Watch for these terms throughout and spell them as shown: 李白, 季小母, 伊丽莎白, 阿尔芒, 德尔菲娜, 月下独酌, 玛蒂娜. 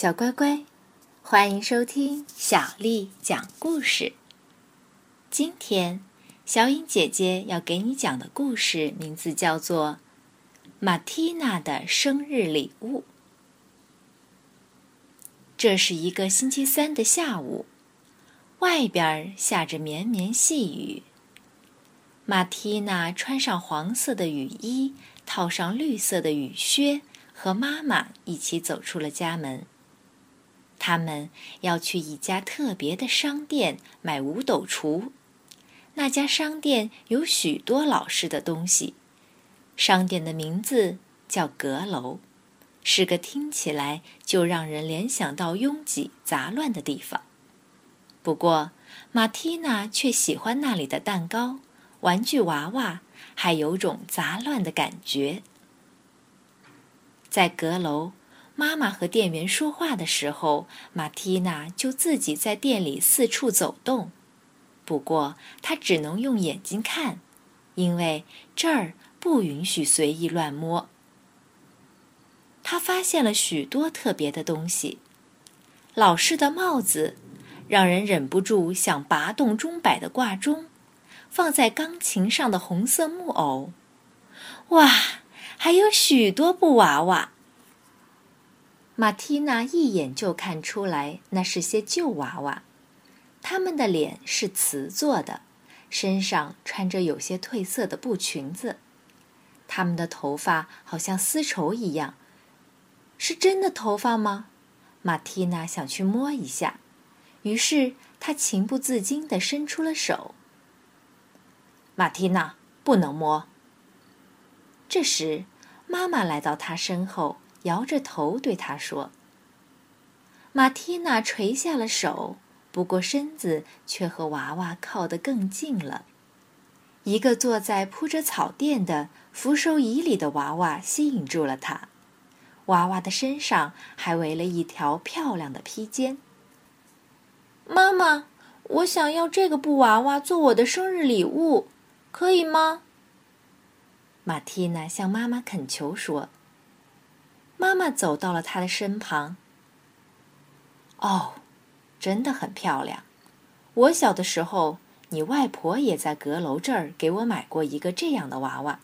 小乖乖，欢迎收听小丽讲故事。今天小颖姐姐要给你讲的故事名字叫做玛蒂娜的生日礼物。这是一个星期三的下午，外边下着绵绵细雨。玛蒂娜穿上黄色的雨衣，套上绿色的雨靴，和妈妈一起走出了家门。他们要去一家特别的商店买五斗橱。那家商店有许多老式的东西，商店的名字叫阁楼，是个听起来就让人联想到拥挤杂乱的地方。不过玛蒂娜却喜欢那里的蛋糕、玩具娃娃，还有种杂乱的感觉。在阁楼，妈妈和店员说话的时候，玛蒂娜就自己在店里四处走动。不过她只能用眼睛看，因为这儿不允许随意乱摸。他发现了许多特别的东西，老式的帽子，让人忍不住想拔动钟摆的挂钟，放在钢琴上的红色木偶，哇，还有许多布娃娃。玛蒂娜一眼就看出来那是些旧娃娃，他们的脸是瓷做的，身上穿着有些褪色的布裙子，他们的头发好像丝绸一样。是真的头发吗？玛蒂娜想去摸一下，于是她情不自禁地伸出了手。玛蒂娜，不能摸。这时妈妈来到她身后，摇着头对她说。玛蒂娜垂下了手，不过身子却和娃娃靠得更近了。一个坐在铺着草垫的扶手椅里的娃娃吸引住了她。娃娃的身上还围了一条漂亮的披肩。妈妈，我想要这个布娃娃做我的生日礼物，可以吗？玛蒂娜向妈妈恳求说。妈妈走到了她的身旁。哦，真的很漂亮。我小的时候，你外婆也在阁楼这儿给我买过一个这样的娃娃，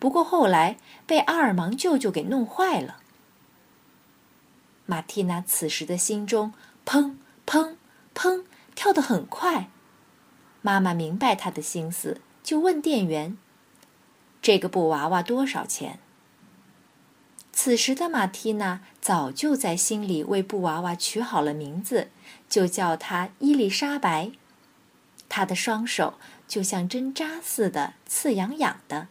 不过后来被阿尔芒舅舅给弄坏了。玛蒂娜此时的心中砰砰砰跳得很快。妈妈明白她的心思，就问店员，这个布娃娃多少钱？此时的玛蒂娜早就在心里为布娃娃取好了名字，就叫她伊丽莎白。她的双手就像针扎似的，刺痒痒的，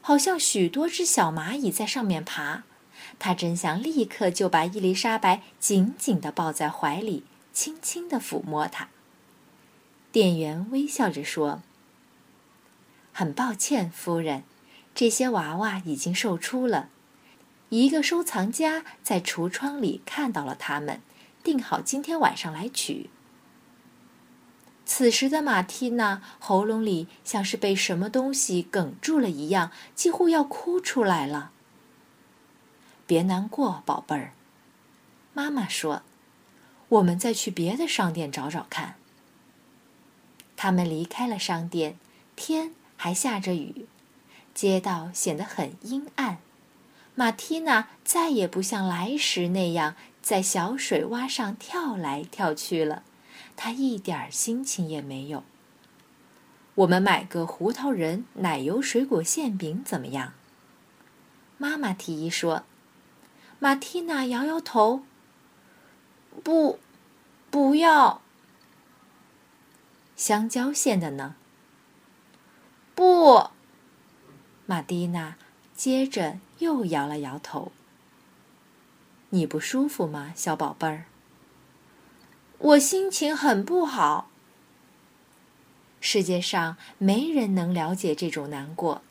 好像许多只小蚂蚁在上面爬。她真想立刻就把伊丽莎白紧紧地抱在怀里，轻轻地抚摸她。店员微笑着说，很抱歉夫人，这些娃娃已经售出了，一个收藏家在橱窗里看到了它们，定好今天晚上来取。此时的玛蒂娜喉咙里像是被什么东西哽住了一样，几乎要哭出来了。别难过，宝贝儿，妈妈说，我们再去别的商店找找看。他们离开了商店，天还下着雨，街道显得很阴暗。玛蒂娜再也不像来时那样在小水洼上跳来跳去了，她一点心情也没有。我们买个胡桃仁奶油水果馅饼怎么样？妈妈提议说。玛蒂娜摇摇头，不要。香蕉馅的呢？不。玛蒂娜接着又摇了摇头。你不舒服吗，小宝贝儿？我心情很不好。世界上没人能了解这种难过，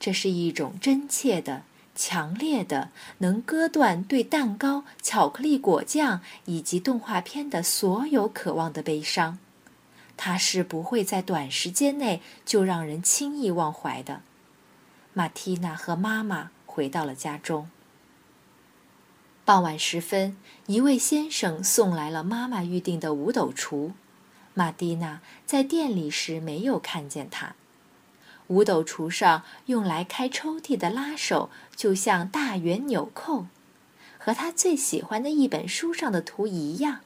这是一种真切的、强烈的，能割断对蛋糕、巧克力果酱以及动画片的所有渴望的悲伤。它是不会在短时间内就让人轻易忘怀的。玛蒂娜和妈妈回到了家中。傍晚时分，一位先生送来了妈妈预定的五斗橱。玛蒂娜在店里时没有看见它。五斗橱上用来开抽屉的拉手就像大圆纽扣，和他最喜欢的一本书上的图一样。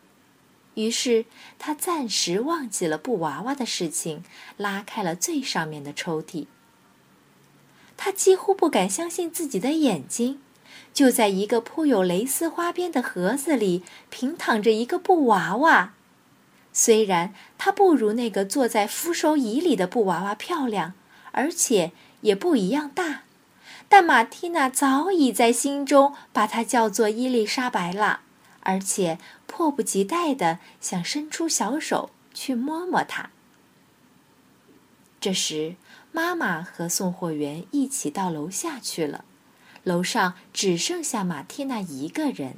于是他暂时忘记了布娃娃的事情，拉开了最上面的抽屉。他几乎不敢相信自己的眼睛，就在一个铺有蕾丝花边的盒子里平躺着一个布娃娃。虽然它不如那个坐在扶手椅里的布娃娃漂亮，而且也不一样大，但玛蒂娜早已在心中把它叫做伊丽莎白了，而且迫不及待地想伸出小手去摸摸它。这时，妈妈和送货员一起到楼下去了，楼上只剩下玛蒂娜一个人。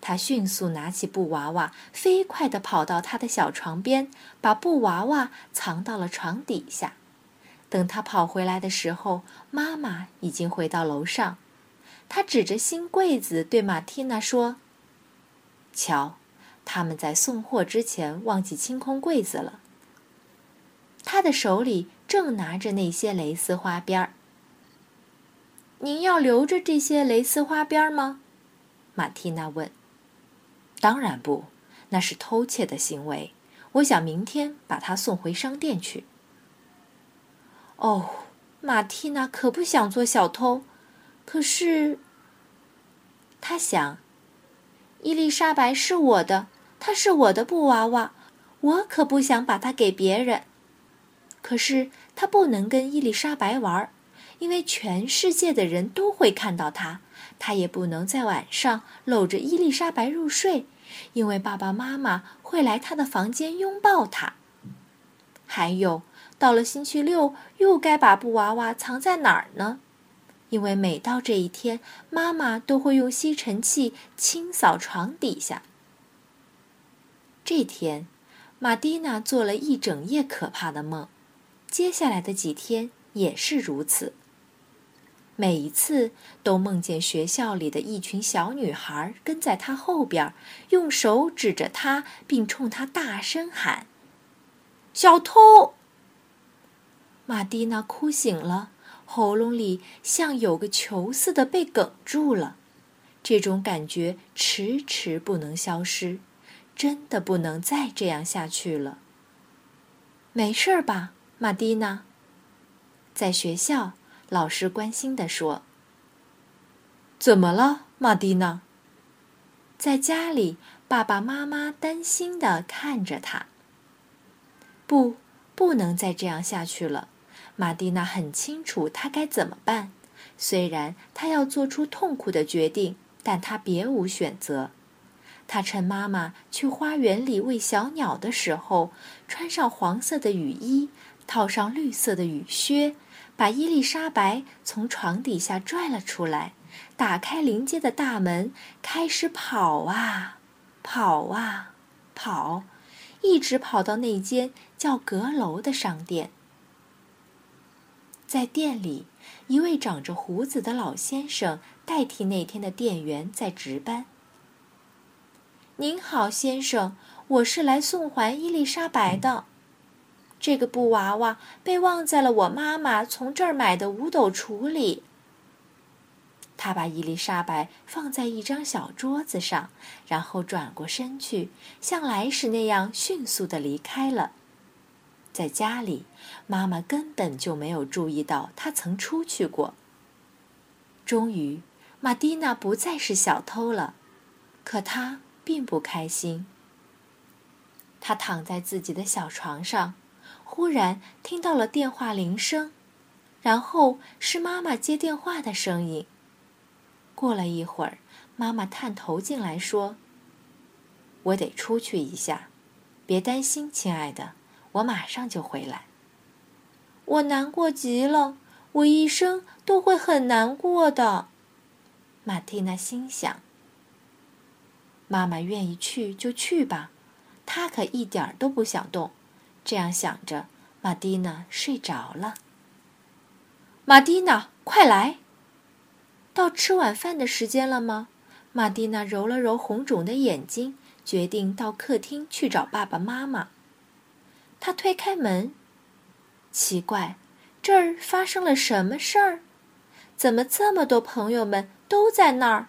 她迅速拿起布娃娃，飞快地跑到她的小床边，把布娃娃藏到了床底下。等他跑回来的时候，妈妈已经回到楼上。她指着新柜子对玛蒂娜说：“瞧，他们在送货之前忘记清空柜子了。”她的手里正拿着那些蕾丝花边儿。“您要留着这些蕾丝花边吗？”玛蒂娜问。“当然不，那是偷窃的行为。我想明天把它送回商店去。”哦，玛蒂娜可不想做小偷，可是，她想，伊丽莎白是我的，她是我的布娃娃，我可不想把它给别人。可是她不能跟伊丽莎白玩，因为全世界的人都会看到她。她也不能在晚上搂着伊丽莎白入睡，因为爸爸妈妈会来她的房间拥抱她。还有，到了星期六，又该把布娃娃藏在哪儿呢？因为每到这一天，妈妈都会用吸尘器清扫床底下。这天，玛蒂娜做了一整夜可怕的梦，接下来的几天也是如此。每一次都梦见学校里的一群小女孩跟在她后边，用手指着她，并冲她大声喊：“小偷！”玛蒂娜哭醒了，喉咙里像有个球似的被哽住了。这种感觉迟迟不能消失，真的不能再这样下去了。“没事吧，玛蒂娜？”在学校，老师关心地说。“怎么了，玛蒂娜？”在家里，爸爸妈妈担心地看着她。不能再这样下去了。玛蒂娜很清楚她该怎么办，虽然她要做出痛苦的决定，但她别无选择。她趁妈妈去花园里喂小鸟的时候，穿上黄色的雨衣，套上绿色的雨靴，把伊丽莎白从床底下拽了出来，打开临街的大门，开始跑啊跑啊跑，一直跑到那间叫阁楼的商店。在店里，一位长着胡子的老先生代替那天的店员在值班。“您好，先生，我是来送还伊丽莎白的。这个布娃娃被忘在了我妈妈从这儿买的五斗橱里。”他把伊丽莎白放在一张小桌子上，然后转过身去，像来时那样迅速地离开了。在家里，妈妈根本就没有注意到她曾出去过。终于，玛蒂娜不再是小偷了，可她并不开心。她躺在自己的小床上，忽然听到了电话铃声，然后是妈妈接电话的声音。过了一会儿，妈妈探头进来说：“我得出去一下，别担心，亲爱的，我马上就回来。”我难过极了，我一生都会很难过的，玛蒂娜心想。妈妈愿意去就去吧，她可一点都不想动。这样想着，玛蒂娜睡着了。“玛蒂娜，快来！到吃晚饭的时间了吗？”玛蒂娜揉了揉红肿的眼睛，决定到客厅去找爸爸妈妈。她推开门，奇怪，这儿发生了什么事儿？怎么这么多朋友们都在那儿？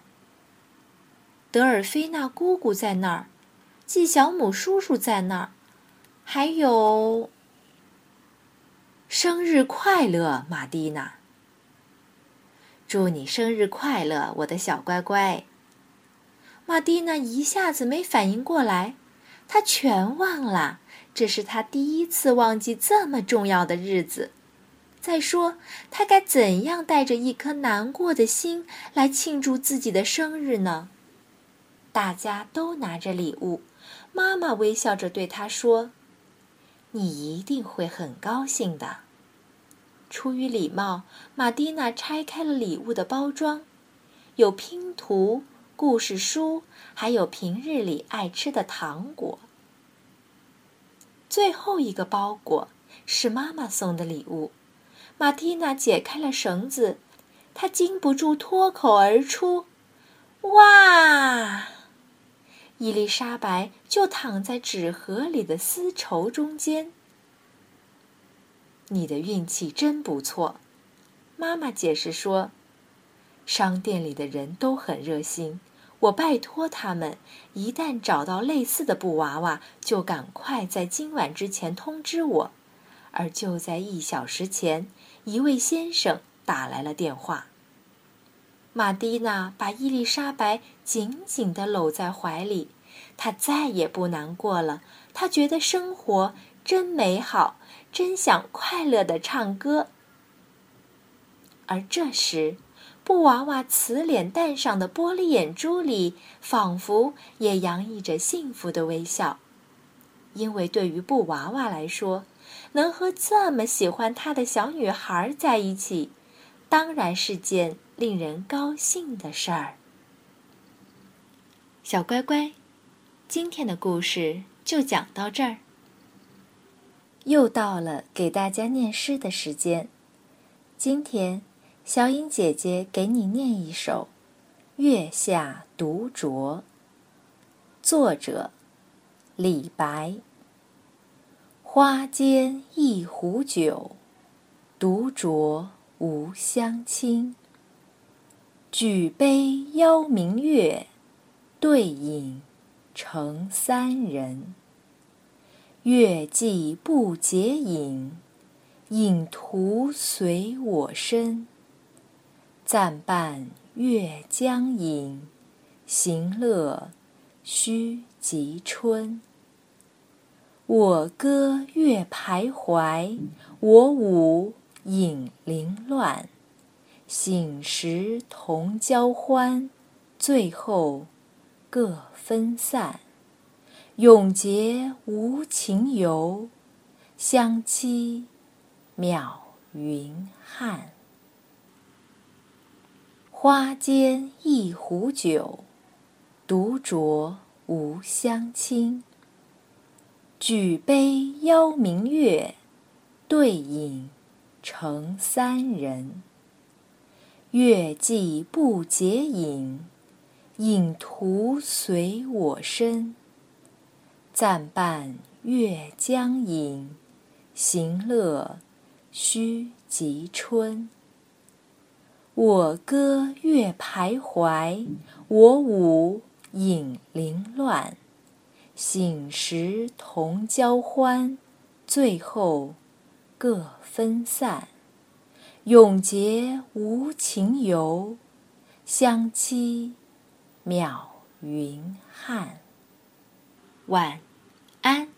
德尔菲娜姑姑在那儿，季小母叔叔在那儿，还有……生日快乐，玛蒂娜！祝你生日快乐，我的小乖乖。玛蒂娜一下子没反应过来，她全忘了，这是她第一次忘记这么重要的日子。再说，她该怎样带着一颗难过的心来庆祝自己的生日呢？大家都拿着礼物，妈妈微笑着对她说：“你一定会很高兴的。”出于礼貌，玛蒂娜拆开了礼物的包装，有拼图、故事书，还有平日里爱吃的糖果。最后一个包裹是妈妈送的礼物。玛蒂娜解开了绳子，她禁不住脱口而出：“哇！”伊丽莎白就躺在纸盒里的丝绸中间。你的运气真不错，妈妈解释说，商店里的人都很热心，我拜托他们，一旦找到类似的布娃娃，就赶快在今晚之前通知我。而就在1小时前，一位先生打来了电话。玛蒂娜把伊丽莎白紧紧地搂在怀里，她再也不难过了，她觉得生活真美好，真想快乐地唱歌。而这时，布娃娃瓷脸蛋上的玻璃眼珠里仿佛也洋溢着幸福的微笑，因为对于布娃娃来说，能和这么喜欢她的小女孩在一起，当然是件令人高兴的事儿。小乖乖，今天的故事就讲到这儿。又到了给大家念诗的时间，今天小颖姐姐给你念一首《月下独酌》，作者李白。花间一壶酒，独酌无相亲。举杯邀明月，对影成三人。月既不解饮，影徒随我身。暂伴月将影，行乐须及春。我歌月徘徊，我舞影零乱。醒时同交欢，醉后各分散。永结无情游，相期邈云汉。花间一壶酒，独酌无相亲。举杯邀明月，对影成三人。月既不解饮，影徒随我身。暂伴月将影，行乐须及春。我歌月徘徊，我舞影零乱。醒时同交欢，醉后各分散。永结无情游，相期邈云汉。晚安。